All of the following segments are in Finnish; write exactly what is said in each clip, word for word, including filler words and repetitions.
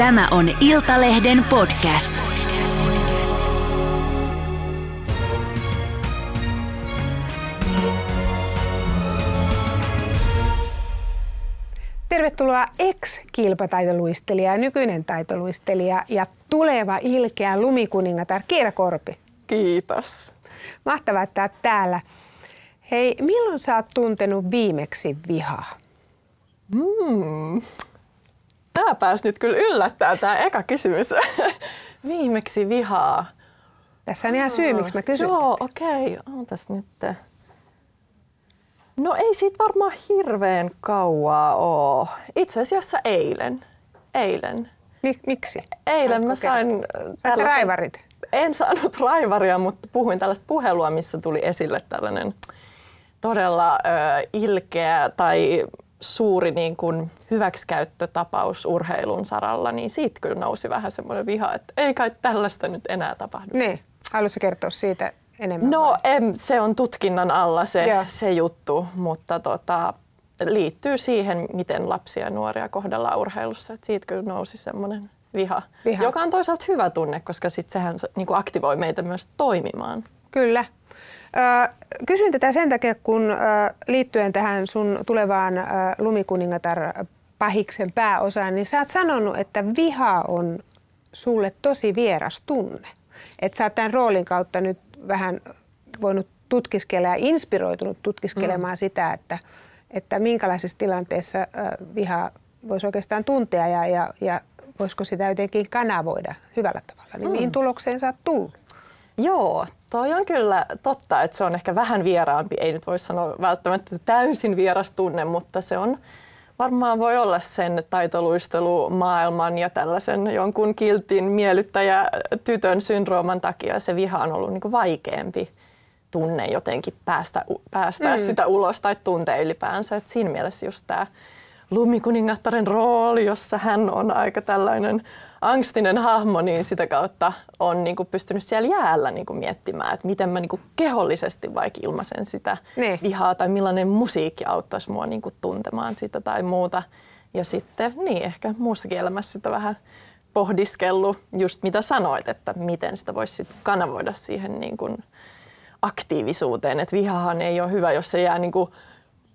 Tämä on Iltalehden podcast. Tervetuloa ex-kilpataitoluistelija, nykyinen taitoluistelija ja tuleva ilkeä lumikuningatar Kiira Korpi. Kiitos. Mahtavaa, että olet täällä. Hei, milloin sä oot tuntenut viimeksi vihaa? Mm. Tää pääsi nyt kyllä yllättää, tää eka kysymys. Viimeksi vihaa. Tässä on ihan syy, miksi mä kysyn. Joo, okei. Okay. On tässä nyt. No ei siitä varmaan hirveän kauaa oo. Itse asiassa eilen. Eilen. Mik, miksi? Eilen mä sain tällaisen... Raivarit? En saanut raivaria, mutta puhuin tällaista puhelua, missä tuli esille tällainen todella ö, ilkeä tai suuri niin kuin hyväksikäyttötapaus urheilun saralla, niin siitä kyllä nousi vähän semmoinen viha, että ei kai tällaista nyt enää tapahdu. Niin. Haluatko kertoa siitä enemmän? No en, se on tutkinnan alla se, se juttu, mutta tota, liittyy siihen, miten lapsia ja nuoria kohdellaan urheilussa. Et siitä kyllä nousi semmoinen viha, viha, joka on toisaalta hyvä tunne, koska sit sehän niin kuin aktivoi meitä myös toimimaan. Kyllä. Kysyin tätä sen takia, kun liittyen tähän sun tulevaan Lumikuningatar-pahiksen pääosaan, niin sä oot sanonut, että viha on sulle tosi vieras tunne. Että sä oot tämän roolin kautta nyt vähän voinut tutkiskella ja inspiroitunut tutkiskelemaan mm. sitä, että, että minkälaisessa tilanteessa vihaa voisi oikeastaan tuntea ja, ja, ja voisiko sitä jotenkin kanavoida hyvällä tavalla. Niin mm. mihin tulokseen sä oot tullut? Joo. Toi on kyllä totta, että se on ehkä vähän vieraampi, ei nyt voi sanoa välttämättä täysin vieras tunne, mutta se on varmaan voi olla sen taitoluistelumaailman ja tällaisen jonkun kiltin miellyttäjä tytön syndrooman takia se viha on ollut niin kuin vaikeampi tunne jotenkin päästä, päästä mm. sitä ulos tai tuntea ylipäänsä. Et siinä mielessä just tämä lumikuningattaren rooli, jossa hän on aika tällainen angstinen hahmo, niin sitä kautta on niinku pystynyt siellä jäällä niinku miettimään, että miten mä niinku kehollisesti vaikka ilmaisen sitä niin. vihaa tai millainen musiikki auttaisi mua niinku tuntemaan sitä tai muuta. Ja sitten niin ehkä muussakin elämässä sitä vähän pohdiskellut, just mitä sanoit, että miten sitä voisi sit kanavoida siihen niinku aktiivisuuteen. Et vihahan ei ole hyvä, jos se jää niinku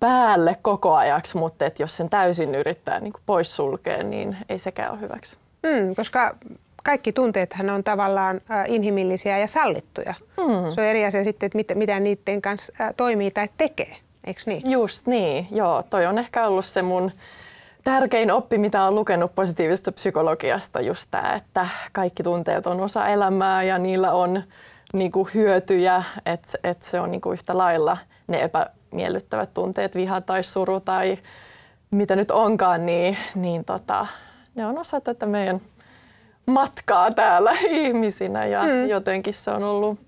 päälle koko ajaksi, mutta et jos sen täysin yrittää niinku poissulkea, niin ei sekään ole hyväksi. Mm, koska kaikki tunteethan on tavallaan inhimillisiä ja sallittuja. Mm. Se on eri asia sitten, että mitä, mitä niiden kanssa toimii tai tekee, eikö niin? Just niin, joo. Toi on ehkä ollut se mun tärkein oppi, mitä olen lukenut positiivisesta psykologiasta, just tämä, että kaikki tunteet on osa elämää ja niillä on niinku hyötyjä, että et se on niinku yhtä lailla ne epämiellyttävät tunteet, viha tai suru tai mitä nyt onkaan, niin, niin tota... Ne on osa tätä meidän matkaa täällä ihmisinä ja mm. jotenkin se on ollut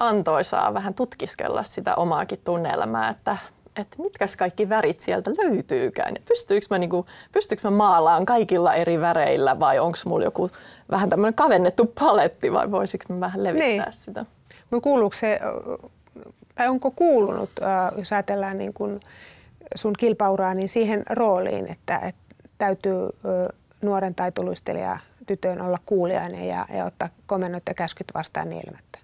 antoisaa vähän tutkiskella sitä omaakin tunneelämää, että, että mitkäs kaikki värit sieltä löytyykään. Pystyykö mä, niinku, pystyykö mä maalaan kaikilla eri väreillä vai onko mulla joku vähän tämmöinen kavennettu paletti vai voisiko mä vähän levittää niin. sitä? No kuuluuko se, tai onko kuulunut, jos ajatellaan niin kun sun kilpauraa, niin siihen rooliin, että, että täytyy... nuoren taitoluistelija tytön olla kuulijainen ja, ja ottaa komennot ja käskyt vastaan nielemättä?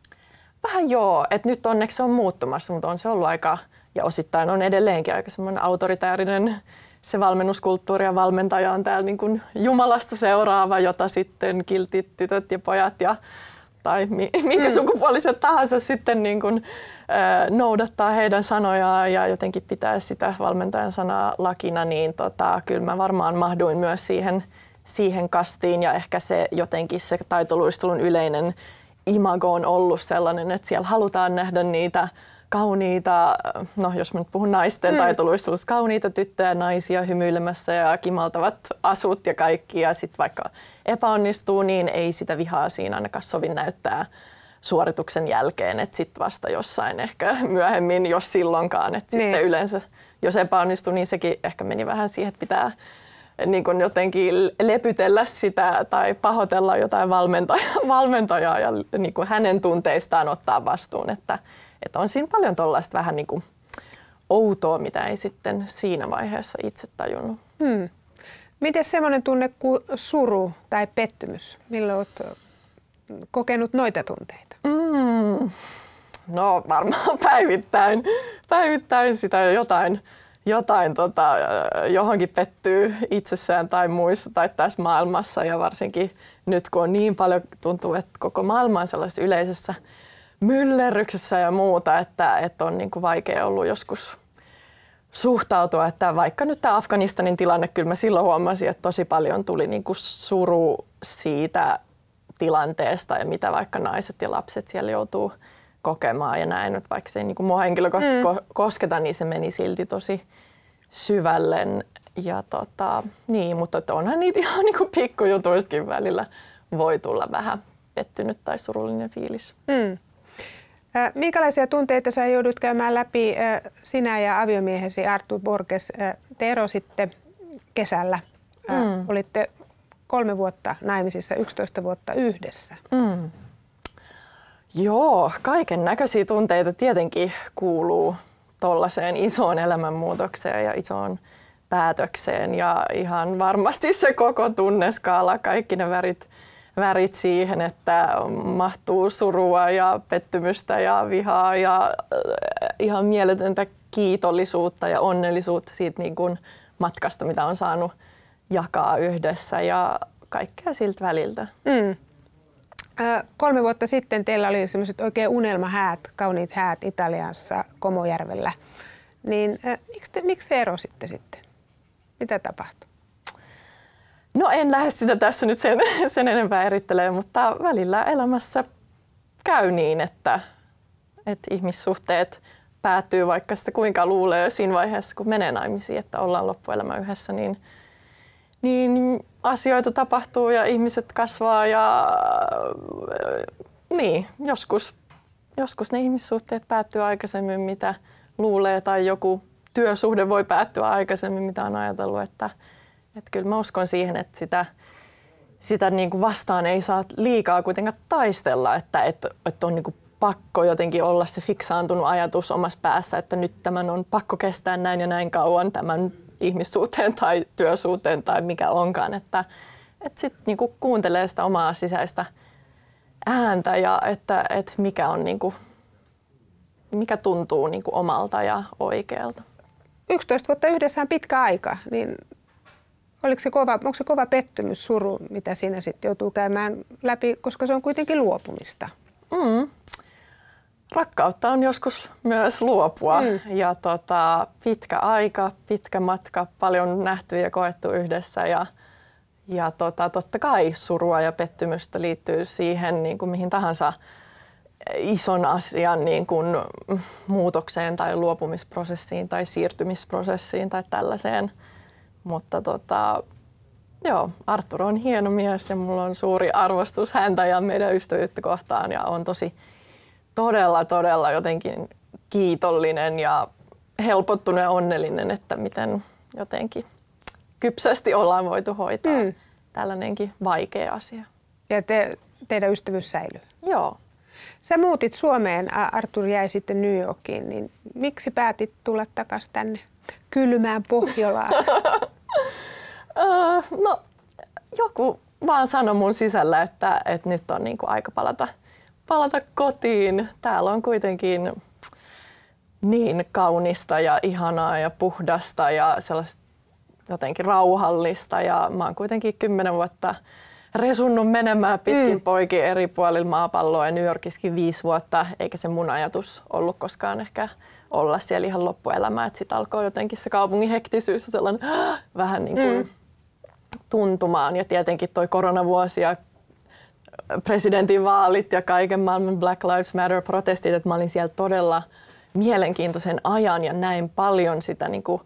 Vähän joo, että nyt onneksi se on muuttumassa, mutta on se ollut aika, ja osittain on edelleenkin aika semmoinen autoritäärinen se valmennuskulttuuri ja valmentaja on täällä niin kuin jumalasta seuraava, jota sitten kiltit tytöt ja pojat ja tai minkä mm. sukupuoliset tahansa sitten niin kuin, äh, noudattaa heidän sanojaan ja jotenkin pitää sitä valmentajan sanaa lakina, niin tota, kyllä mä varmaan mahduin myös siihen, siihen kastiin ja ehkä se jotenkin se taitoluistelun yleinen imago on ollut sellainen, että siellä halutaan nähdä niitä kauniita, no jos mä nyt puhun naisten mm. taitoluistelussa, kauniita tyttöjä, naisia hymyilemässä ja kimaltavat asut ja kaikki. Ja sitten vaikka epäonnistuu, niin ei sitä vihaa siinä ainakaan sovi näyttää suorituksen jälkeen. Että sitten vasta jossain ehkä myöhemmin, jos silloinkaan. Että sitten niin. yleensä, jos epäonnistuu, niin sekin ehkä meni vähän siihen, että pitää niin kun jotenkin lepytellä sitä tai pahoitella jotain valmentajaa, valmentajaa ja niin kun hänen tunteistaan ottaa vastuun. Että Että on siinä paljon tuollaista vähän niin kuin outoa, mitä ei sitten siinä vaiheessa itse tajunnut. Hmm. Miten semmoinen tunne kuin suru tai pettymys? Milloin olet kokenut noita tunteita? Mm. No varmaan päivittäin. Päivittäin sitä jotain, jotain tota, johonkin pettyy itsessään tai muissa tai tässä maailmassa. Ja varsinkin nyt kun on niin paljon, tuntuu, että koko maailma on sellaisessa yleisessä myllerryksessä ja muuta, että, että on niin kuin vaikea ollut joskus suhtautua, että vaikka nyt tämä Afganistanin tilanne, kyllä mä silloin huomasin, että tosi paljon tuli niin kuin suru siitä tilanteesta ja mitä vaikka naiset ja lapset siellä joutuu kokemaan ja näin, että vaikka se ei niin kuin mua henkilökohtaisesti mm. kosketa, niin se meni silti tosi syvälle. Ja tota, niin, mutta onhan niitä ihan niin kuin pikkujutuistakin välillä voi tulla vähän pettynyt tai surullinen fiilis. Mm. Minkälaisia tunteita sä joudut käymään läpi, sinä ja aviomiehesi Arthur Borges? Te erositte kesällä. Mm. Olitte kolme vuotta naimisissa, yksitoista vuotta yhdessä. Mm. Joo, kaiken näköisiä tunteita tietenkin kuuluu tuollaiseen isoon elämänmuutokseen ja isoon päätökseen. Ja ihan varmasti se koko tunneskaala, kaikki ne värit. Värit siihen, että mahtuu surua ja pettymystä ja vihaa ja ihan mieletöntä kiitollisuutta ja onnellisuutta siitä niin kuin matkasta, mitä on saanut jakaa yhdessä ja kaikkea siltä väliltä. Mm. Kolme vuotta sitten teillä oli sellaiset oikein unelmahäät, kauniit häät Italiassa Komojärvellä. Niin, miksi te, miksi te erositte sitten? Mitä tapahtui? No en lähde sitä tässä nyt sen, sen enempää erittelemään, mutta välillä elämässä käy niin, että, että ihmissuhteet päätyy, vaikka sitä kuinka luulee siinä vaiheessa, kun menee naimisiin, että ollaan loppuelämä yhdessä, niin, niin asioita tapahtuu ja ihmiset kasvaa ja niin, joskus, joskus ne ihmissuhteet päättyy aikaisemmin, mitä luulee, tai joku työsuhde voi päättyä aikaisemmin, mitä on ajatellut, että että kyllä mä uskon siihen, että sitä, sitä niin kuin vastaan ei saa liikaa kuitenkaan taistella, että, että, että on niin kuin pakko jotenkin olla se fiksaantunut ajatus omassa päässä, että nyt tämän on pakko kestää näin ja näin kauan tämän ihmissuuteen tai työsuuteen tai mikä onkaan. Että, että sitten niin kuin kuuntelee sitä omaa sisäistä ääntä ja että, että mikä, on niin kuin, mikä tuntuu niin kuin omalta ja oikealta. yksitoista vuotta yhdessä on pitkä aika, niin Oliko se kova, onko se kova pettymys, suru, mitä siinä sitten joutuu käymään läpi, koska se on kuitenkin luopumista? Mm. Rakkautta on joskus myös luopua. Mm. Ja tota, pitkä aika, pitkä matka, paljon nähty ja koettu yhdessä. Ja, ja tota, totta kai surua ja pettymystä liittyy siihen niin kuin mihin tahansa ison asian niin kuin muutokseen tai luopumisprosessiin tai siirtymisprosessiin tai tällaiseen. Mutta tota, joo, Arthur on hieno mies ja mulla on suuri arvostus häntä ja meidän ystävyyttä kohtaan ja on tosi todella, todella jotenkin kiitollinen ja helpottunut ja onnellinen, että miten jotenkin kypsästi ollaan voitu hoitaa mm. tällainenkin vaikea asia. Ja te, teidän ystävyys säilyy? Joo. Sä muutit Suomeen, Arthur jäi sitten New Yorkiin, niin miksi päätit tulla takaisin tänne kylmään Pohjolaan? No, joku vaan sanoi mun sisällä, että, että nyt on niin kuin aika palata, palata kotiin. Täällä on kuitenkin niin kaunista ja ihanaa ja puhdasta ja sellaista jotenkin rauhallista. Ja mä oon kuitenkin kymmenen vuotta resunnut menemään pitkin mm. poikin eri puolilla maapalloa ja New Yorkissakin viisi vuotta. Eikä se mun ajatus ollut koskaan ehkä olla siellä ihan loppuelämää. Sitten alkoi jotenkin se kaupungin hektisyys sellainen vähän niin kuin mm. tuntumaan. Ja tietenkin toi koronavuosi ja presidentinvaalit ja kaiken maailman Black Lives Matter-protestit, että mä olin siellä todella mielenkiintoisen ajan ja näin paljon sitä niin kuin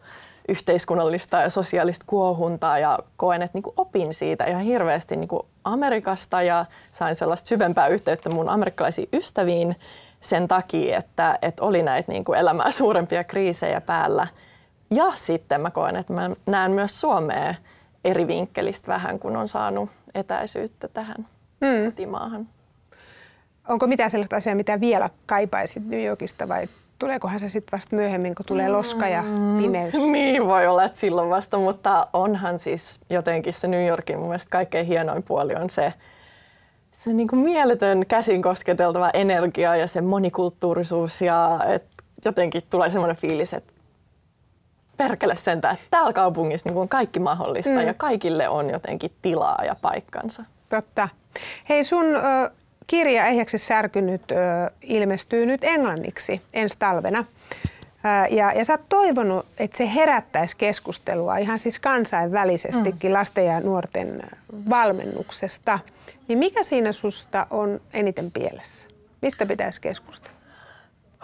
yhteiskunnallista ja sosiaalista kuohuntaa ja koen, että niin kuin opin siitä ihan hirveästi niin kuin Amerikasta ja sain sellaista syvempää yhteyttä mun amerikkalaisiin ystäviin sen takia, että, että oli näitä niin kuin elämää suurempia kriisejä päällä. Ja sitten mä koen, että mä näen myös Suomea eri vinkkelistä vähän, kun on saanut etäisyyttä tähän mm. kotimaahan. Onko mitään sellaista asiaa, mitä vielä kaipaisit New Yorkista vai tuleekohan se sitten vasta myöhemmin, kun tulee loska ja pimeys? Mm, niin, voi olla, että silloin vasta, mutta onhan siis jotenkin se New Yorkin mun mielestä kaikkein hienoin puoli on se, se niin kuin mieletön käsin kosketeltava energia ja se monikulttuurisuus ja et jotenkin tulee semmoinen fiilis, että perkele sentään, että täällä kaupungissa niin on kaikki mahdollista mm. ja kaikille on jotenkin tilaa ja paikkansa. Totta. Hei, sun ö, kirja Ehjäksi särkynyt ö, ilmestyy nyt englanniksi ensi talvena. Ö, ja, ja sä oot toivonut, että se herättäisi keskustelua ihan siis kansainvälisestikin mm. lasten ja nuorten valmennuksesta. Niin mikä siinä susta on eniten pielessä? Mistä pitäisi keskustella?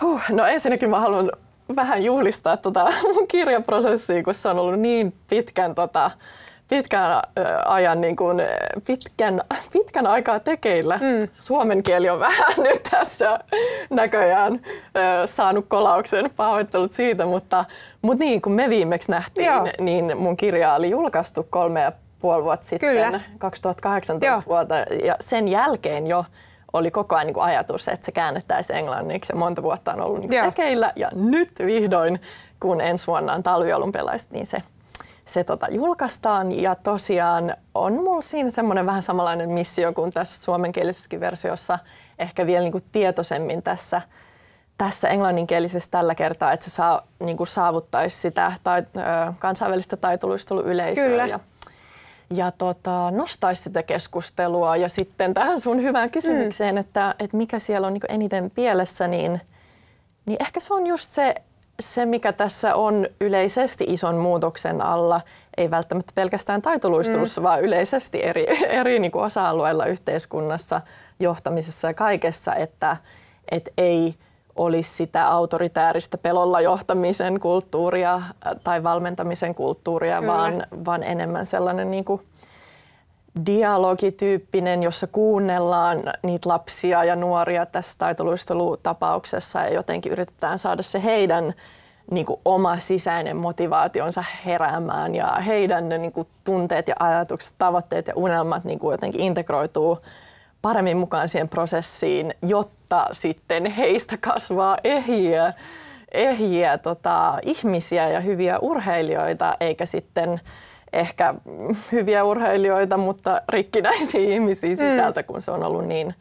Huh, no ensinnäkin mä haluan vähän juhlistaa tota mun kirjaprosessia, kun se on ollut niin pitkän, tota, pitkän ajan, niin kuin, pitkän, pitkän aikaa tekeillä. Mm. Suomen kieli on vähän nyt tässä näköjään saanut kolauksen, pahoittelut siitä, mutta, mutta niin kun me viimeksi nähtiin, Joo. niin mun kirja oli julkaistu kolme ja puoli vuotta sitten, Kyllä. kaksituhattakahdeksantoista Joo. vuotta, ja sen jälkeen jo oli koko ajan niin kuin ajatus, että se käännettäisiin englanniksi ja monta vuotta on ollut niin kuin tekeillä. Ja nyt vihdoin, kun ensi vuonna on talviolympialaiset, niin se, se tota, julkaistaan. Ja tosiaan on minulla siinä semmoinen vähän samanlainen missio kuin tässä suomenkielisessäkin versiossa. Ehkä vielä niin kuin tietoisemmin tässä, tässä englanninkielisessä tällä kertaa, että se saa, niin kuin saavuttaisi sitä tai, ö, kansainvälistä taitoluisteluyleisöä. Kyllä. Ja Ja tota, nostaisi sitä keskustelua ja sitten tähän sun hyvään kysymykseen, mm. että, että mikä siellä on niin eniten pielessä, niin, niin ehkä se on just se, se, mikä tässä on yleisesti ison muutoksen alla. Ei välttämättä pelkästään taitoluistelussa, mm. vaan yleisesti eri, eri niin kuin osa-alueilla yhteiskunnassa, johtamisessa ja kaikessa, että, että ei olisi sitä autoritääristä pelolla johtamisen kulttuuria tai valmentamisen kulttuuria, vaan, vaan enemmän sellainen niin kuin dialogityyppinen, jossa kuunnellaan niitä lapsia ja nuoria tässä taitoluistelutapauksessa ja jotenkin yritetään saada se heidän niin kuin oma sisäinen motivaationsa heräämään ja heidän niin kuin tunteet ja ajatukset, tavoitteet ja unelmat niin kuin jotenkin integroituu paremmin mukaan siihen prosessiin, jotta sitten heistä kasvaa ehjiä, ehjiä tota, ihmisiä ja hyviä urheilijoita, eikä sitten ehkä hyviä urheilijoita, mutta rikkinäisiä ihmisiä sisältä, mm. kun se on ollut niin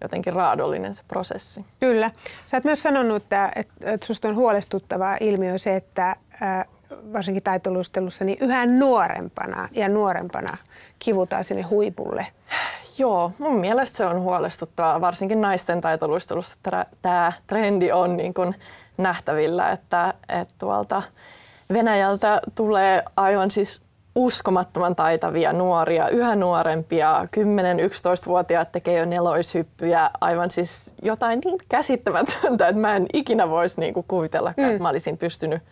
jotenkin raadollinen se prosessi. Kyllä. Sä oot myös sanonut, että, että susta on huolestuttava ilmiö se, että äh, varsinkin taitoluistelussa niin yhä nuorempana ja nuorempana kivutaan sinne huipulle. Joo, mun mielestä se on huolestuttavaa, varsinkin naisten taitoluistelussa tämä trendi on niin kuin nähtävillä, että, että tuolta Venäjältä tulee aivan siis uskomattoman taitavia nuoria, yhä nuorempia, kymmenen-yksitoistavuotiaat tekee jo neloishyppyjä, aivan siis jotain niin käsittämätöntä, että mä en ikinä voisi niin kuin kuvitellakaan, mm. että mä olisin pystynyt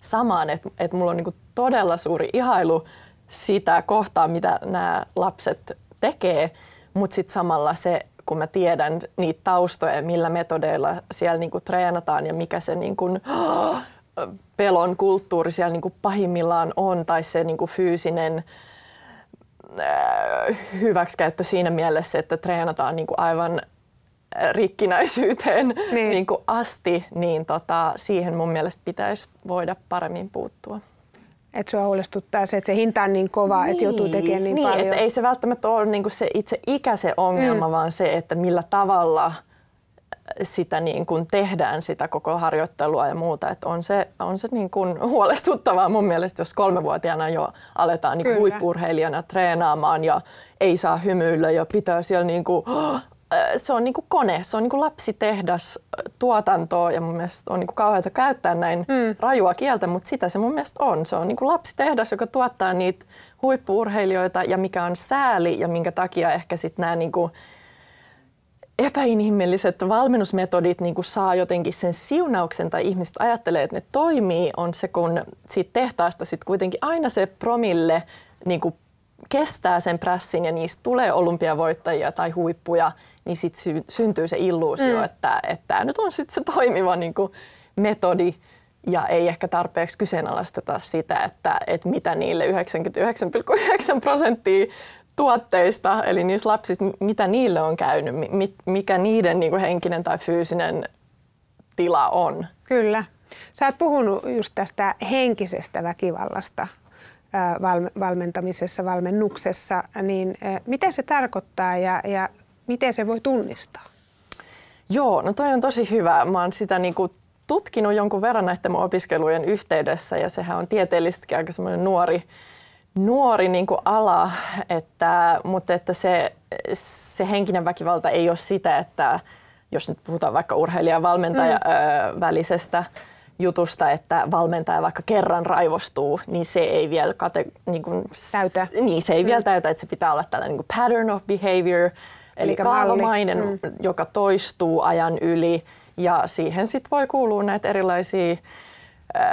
samaan, että, että mulla on niin kuin todella suuri ihailu sitä kohtaa, mitä nämä lapset tekee, mutta sitten samalla se, kun mä tiedän niitä taustoja, millä metodeilla siellä niinku treenataan ja mikä se niinku pelon kulttuuri siellä niinku pahimmillaan on tai se niinku fyysinen äh, hyväksikäyttö siinä mielessä, että treenataan niinku aivan rikkinäisyyteen niin. niinku asti, niin tota, siihen mun mielestä pitäisi voida paremmin puuttua. Että sua huolestuttaa se, että se hinta on niin kova, niin, että joutuu tekemään niin, niin paljon. Niin, että ei se välttämättä ole niin kuin se itse ikä se ongelma, mm. vaan se, että millä tavalla sitä niin kuin tehdään, sitä koko harjoittelua ja muuta. Että on se, on se niin kuin huolestuttavaa mun mielestä, jos kolmevuotiaana jo aletaan niin huippu-urheilijana treenaamaan ja ei saa hymyillä ja pitää siellä niin kuin, oh, se on niin kuin kone, se on niin kuin lapsitehdas tuotantoa ja mun mielestä on niin kuin kauheata käyttää näin mm. rajua kieltä, mutta sitä se mun mielestä on. Se on niin kuin lapsitehdas, joka tuottaa niitä huippu-urheilijoita ja mikä on sääli ja minkä takia ehkä sitten nämä niin kuin epäinhimilliset valmennusmetodit niin kuin saa jotenkin sen siunauksen tai ihmiset ajattelee, että ne toimii, on se kun siitä tehtaasta sitten kuitenkin aina se promille niin kuin kestää sen prässin ja niistä tulee olympiavoittajia tai huippuja, niin sitten sy- syntyy se illuusio, mm. että tämä nyt on sitten se toimiva niin kuin metodi ja ei ehkä tarpeeksi kyseenalaisteta sitä, että et mitä niille yhdeksänkymmentäyhdeksän pilkku yhdeksän prosenttia tuotteista, eli niissä lapsista, mitä niille on käynyt, mikä niiden niin kuin henkinen tai fyysinen tila on. Kyllä. Sä oot puhunut just tästä henkisestä väkivallasta valmentamisessa, valmennuksessa, niin mitä se tarkoittaa ja, ja miten se voi tunnistaa? Joo, no toi on tosi hyvä. Mä oon sitä niinku tutkinut jonkun verran näiden mun opiskelujen yhteydessä ja sehän on tieteellisestikin aika semmoinen nuori, nuori niinku ala, että, mutta että se, se henkinen väkivalta ei ole sitä, että jos nyt puhutaan vaikka urheilija- ja valmentaja mm. välisestä jutusta, että valmentaja vaikka kerran raivostuu, niin se ei vielä kate, niin kuin, täytä. Niin, se ei mm. vielä täytä, että se pitää olla tällainen niin kuin pattern of behavior, eli kaavamainen, mm. joka toistuu ajan yli. Ja siihen sit voi kuulua näitä erilaisia äh,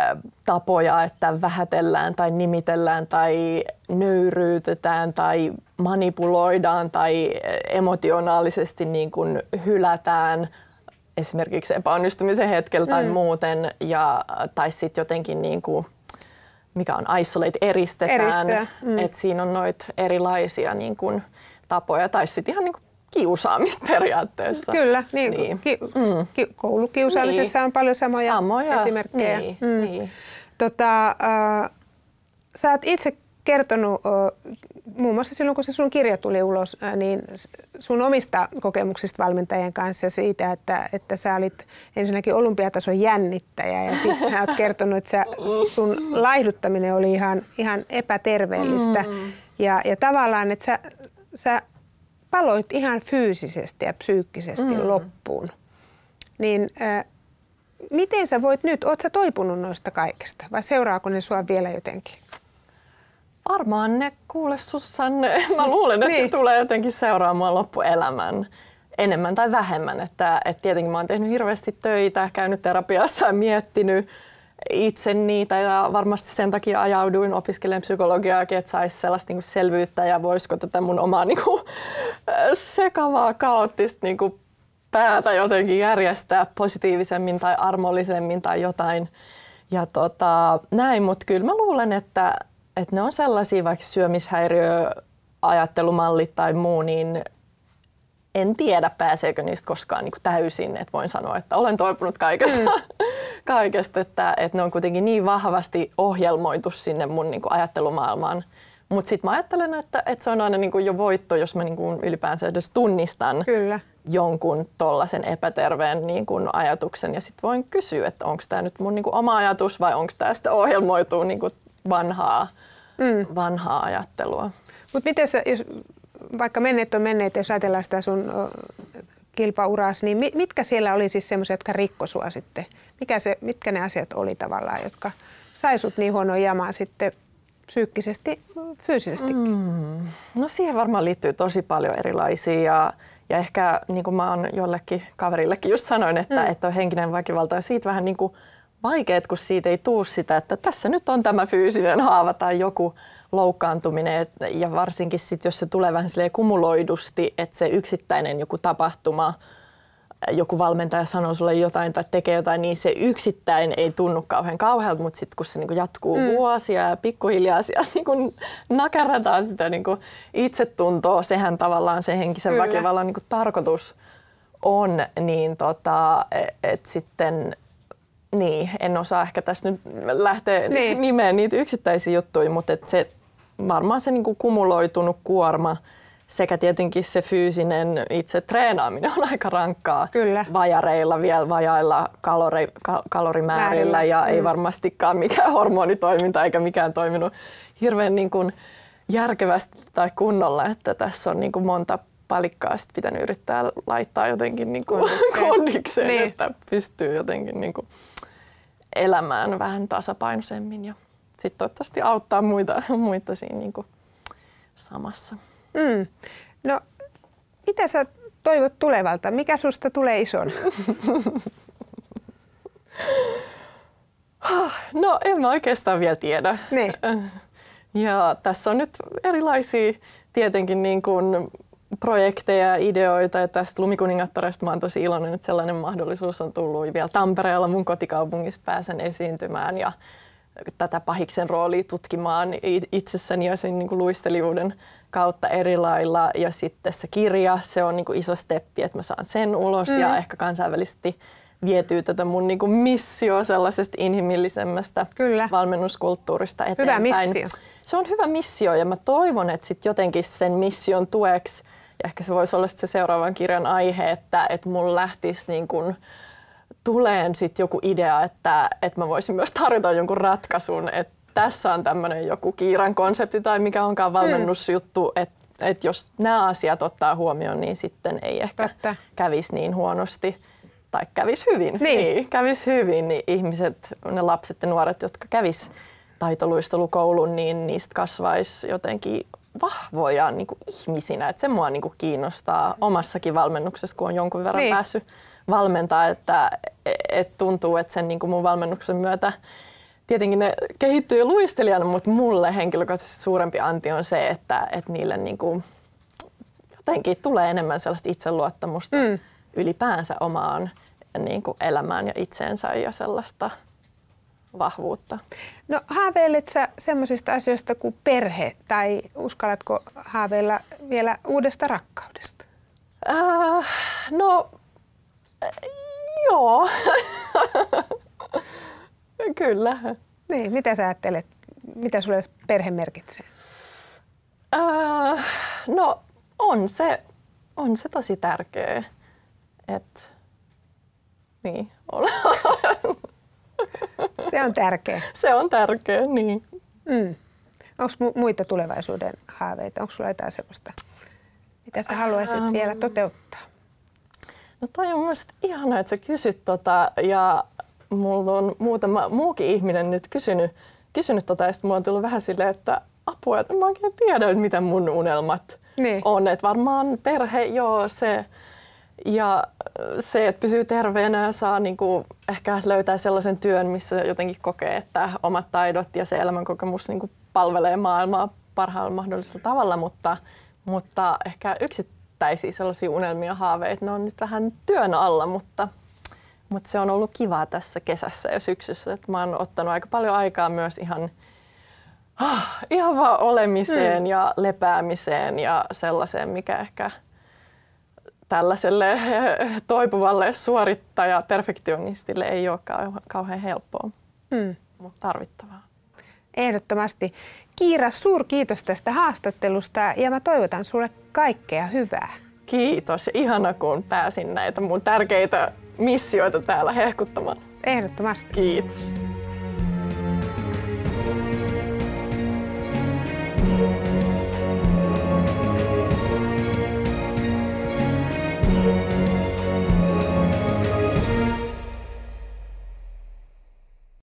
tapoja, että vähätellään tai nimitellään tai nöyryytetään tai manipuloidaan tai emotionaalisesti niin kuin hylätään esimerkiksi epäonnistumisen hetkellä tai mm. muuten, ja, tai sitten jotenkin, niin kuin, mikä on isolate, eristetään. Mm. Et siinä on noita erilaisia niin kuin, tapoja, tai sitten ihan niin kuin, kiusaamista periaatteessa. Kyllä, niin, niin. Ki, mm. ki, koulukiusaamisessa niin. on paljon samoja, samoja. esimerkkejä. Niin. Mm. Niin. Tota, äh, sä oot itse kertonut, äh, muun muassa silloin kun se sun kirja tuli ulos, äh, niin sun omista kokemuksista valmentajien kanssa ja siitä, että, että sä olit ensinnäkin olympiatason jännittäjä ja sit sä oot kertonut, että sä, sun laihduttaminen oli ihan, ihan epäterveellistä mm. ja, ja tavallaan, että sä, sä paloit ihan fyysisesti ja psyykkisesti mm. loppuun, niin äh, miten sä voit nyt, oot sä toipunut noista kaikesta vai seuraako ne sua vielä jotenkin? Varmaan ne, kuule Susanne, mä luulen, että niin. tulee jotenkin seuraamaan loppuelämän enemmän tai vähemmän. Että, et tietenkin mä oon tehnyt hirveästi töitä, käynyt terapiassa ja miettinyt itse niitä ja varmasti sen takia ajauduin opiskelemaan psykologiaakin, että saisi sellaista niin kuin selvyyttä ja voisiko tätä mun omaa niin kuin, sekavaa, kaoottista niin kuin, päätä jotenkin järjestää positiivisemmin tai armollisemmin tai jotain. Ja tota, näin, mutta kyllä mä luulen, että, että ne on sellaisia vaikka syömishäiriö, ajattelumallit tai muu, niin en tiedä, pääseekö niistä koskaan niin kuin täysin, että voin sanoa, että olen toipunut kaikesta, mm. kaikesta että, että ne on kuitenkin niin vahvasti ohjelmoitu sinne mun niin kuin ajattelumaailmaan. Mutta sitten mä ajattelen, että, että se on aina niin kuin jo voitto, jos mä niin kuin ylipäänsä edes tunnistan Kyllä. jonkun tollaisen epäterveen niin kuin ajatuksen. Ja sitten voin kysyä, että onko tämä nyt mun niin kuin oma ajatus vai onko tämä sitä ohjelmoitua niin kuin vanhaa, mm. vanhaa ajattelua. Mut miten sä, jos... Vaikka menneet on menneet, jos ajatellaan sitä sun kilpauraasi, niin mitkä siellä oli siis semmoisia, jotka rikkoi sua sitten? Mikä se, mitkä ne asiat oli tavallaan, jotka sai sut niin huonoa jamaa sitten psyykkisesti, fyysisestikin? Mm. No siihen varmaan liittyy tosi paljon erilaisia ja, ja ehkä niin kuin mä oon jollekin kaverillekin just sanoin, että, mm. että on henkinen väkivalta ja siitä vähän niin kuin vaikeet, kun siitä ei tuu sitä, että tässä nyt on tämä fyysinen haava tai joku loukkaantuminen ja varsinkin sit, jos se tulee vähän silleen kumuloidusti, että se yksittäinen joku tapahtuma, joku valmentaja sanoo sulle jotain tai tekee jotain, niin se yksittäin ei tunnu kauhean kauhealta, mutta sitten kun se niinku jatkuu mm. vuosia ja pikkuhiljaa siellä niinku nakerrataan sitä niinku itsetuntoa, sehän tavallaan se henkisen Kyllä. väkivallan niinku tarkoitus on, niin tota, että sitten Niin, en osaa ehkä tässä nyt lähteä niin. nimeen niitä yksittäisiä juttuja, mutta et se, varmaan se niinku kumuloitunut kuorma sekä tietenkin se fyysinen itse treenaaminen on aika rankkaa Kyllä. vajareilla, vielä vajailla kalori, kal- kalorimäärillä ja mm. ei varmastikaan mikään hormonitoiminta eikä mikään toiminut hirveän niinku järkevästi tai kunnolla, että tässä on niinku monta palikkaa sit pitänyt yrittää laittaa jotenkin niinku kondikseen, kondikseen niin. että pystyy jotenkin niinku elämään vähän tasapainoisemmin ja sitten toivottavasti auttaa muita, muita siinä niinku samassa. Mm. No, mitä sä toivot tulevalta? Mikä susta tulee isona? No, en mä oikeastaan vielä tiedä. Niin. Ja tässä on nyt erilaisia tietenkin niin kuin projekteja ja ideoita ja tästä Lumikuningattaresta mä oon tosi iloinen, että sellainen mahdollisuus on tullut vielä Tampereella mun kotikaupungissa pääsen esiintymään ja tätä pahiksen roolia tutkimaan itsessäni ja sen niin kuin luistelijuuden kautta eri lailla ja sitten se kirja, se on niin kuin iso steppi, että mä saan sen ulos mm. ja ehkä kansainvälisesti vietyä tätä mun niin kuin missio sellaisesta inhimillisemmästä Kyllä. valmennuskulttuurista eteenpäin. Hyvä missio. Se on hyvä missio ja mä toivon, että sit jotenkin sen mission tueksi, ja ehkä se voisi olla se seuraavan kirjan aihe, että, että mun lähtisi niin kuin tuleen sit joku idea, että, että mä voisin myös tarjota jonkun ratkaisun, että tässä on tämmöinen joku Kiiran konsepti tai mikä onkaan valmennusjuttu, mm. että et jos nämä asiat ottaa huomioon, niin sitten ei ehkä Totta. kävisi niin huonosti tai kävisi hyvin. Niin. Niin, kävisi hyvin, niin ihmiset, ne lapset ja nuoret, jotka kävis taitoluistelukoulun, niin niistä kasvaisi jotenkin vahvoja niin kuin ihmisinä. Et se mua niin kuin kiinnostaa omassakin valmennuksessa, kun on jonkun verran niin. päässyt valmentaa, että et tuntuu, että sen niin kuin mun valmennuksen myötä tietenkin ne kehittyy luistelijana, mutta mulle henkilökohtaisesti suurempi anti on se, että, että niille niin kuin jotenkin tulee enemmän sellaista itseluottamusta mm. ylipäänsä omaan niin kuin elämään ja itseensä ja sellaista vahvuutta. No haaveilet sä semmoisista asioista kuin perhe tai uskallatko haaveilla vielä uudesta rakkaudesta? Äh, no, äh, joo. Kyllä. Niin, mitä sä ajattelet? Mitä sulle perhe merkitsee? Öö, no on se, on se tosi tärkeä. Et, niin, se on tärkeä. Se on tärkeä, niin. Mm. Onko muita tulevaisuuden haaveita? Onko sulla jotain sellaista, mitä sä haluaisit ähm. vielä toteuttaa? No toi on mielestäni ihanaa, että sä kysyt tota ja mulla on muutama muukin ihminen nyt kysynyt, kysynyt tota, ja sitten mulla on tullut vähän silleen, että apua, että mä oikein tiedä, mitä mun unelmat niin. on. Että varmaan perhe, joo, se ja se, että pysyy terveenä ja saa niinku, ehkä löytää sellaisen työn, missä jotenkin kokee, että omat taidot ja se elämänkokemus niinku, palvelee maailmaa parhaalla mahdollisella tavalla, mutta, mutta ehkä yksittäisiä sellaisia unelmia haaveita, ne on nyt vähän työn alla, mutta Mutta se on ollut kivaa tässä kesässä ja syksyssä, että mä oon ottanut aika paljon aikaa myös ihan, oh, ihan vaan olemiseen mm. ja lepäämiseen ja sellaiseen, mikä ehkä tällaiselle toipuvalle suorittaja-perfektionistille ei ole kauhean helppoa, mm. mutta tarvittavaa. Ehdottomasti. Kiira, suurkiitos tästä haastattelusta ja mä toivotan sulle kaikkea hyvää. Kiitos. Ihana, kun pääsin näitä mun tärkeitä missioita täällä hehkuttamaan. Ehdottomasti. Kiitos.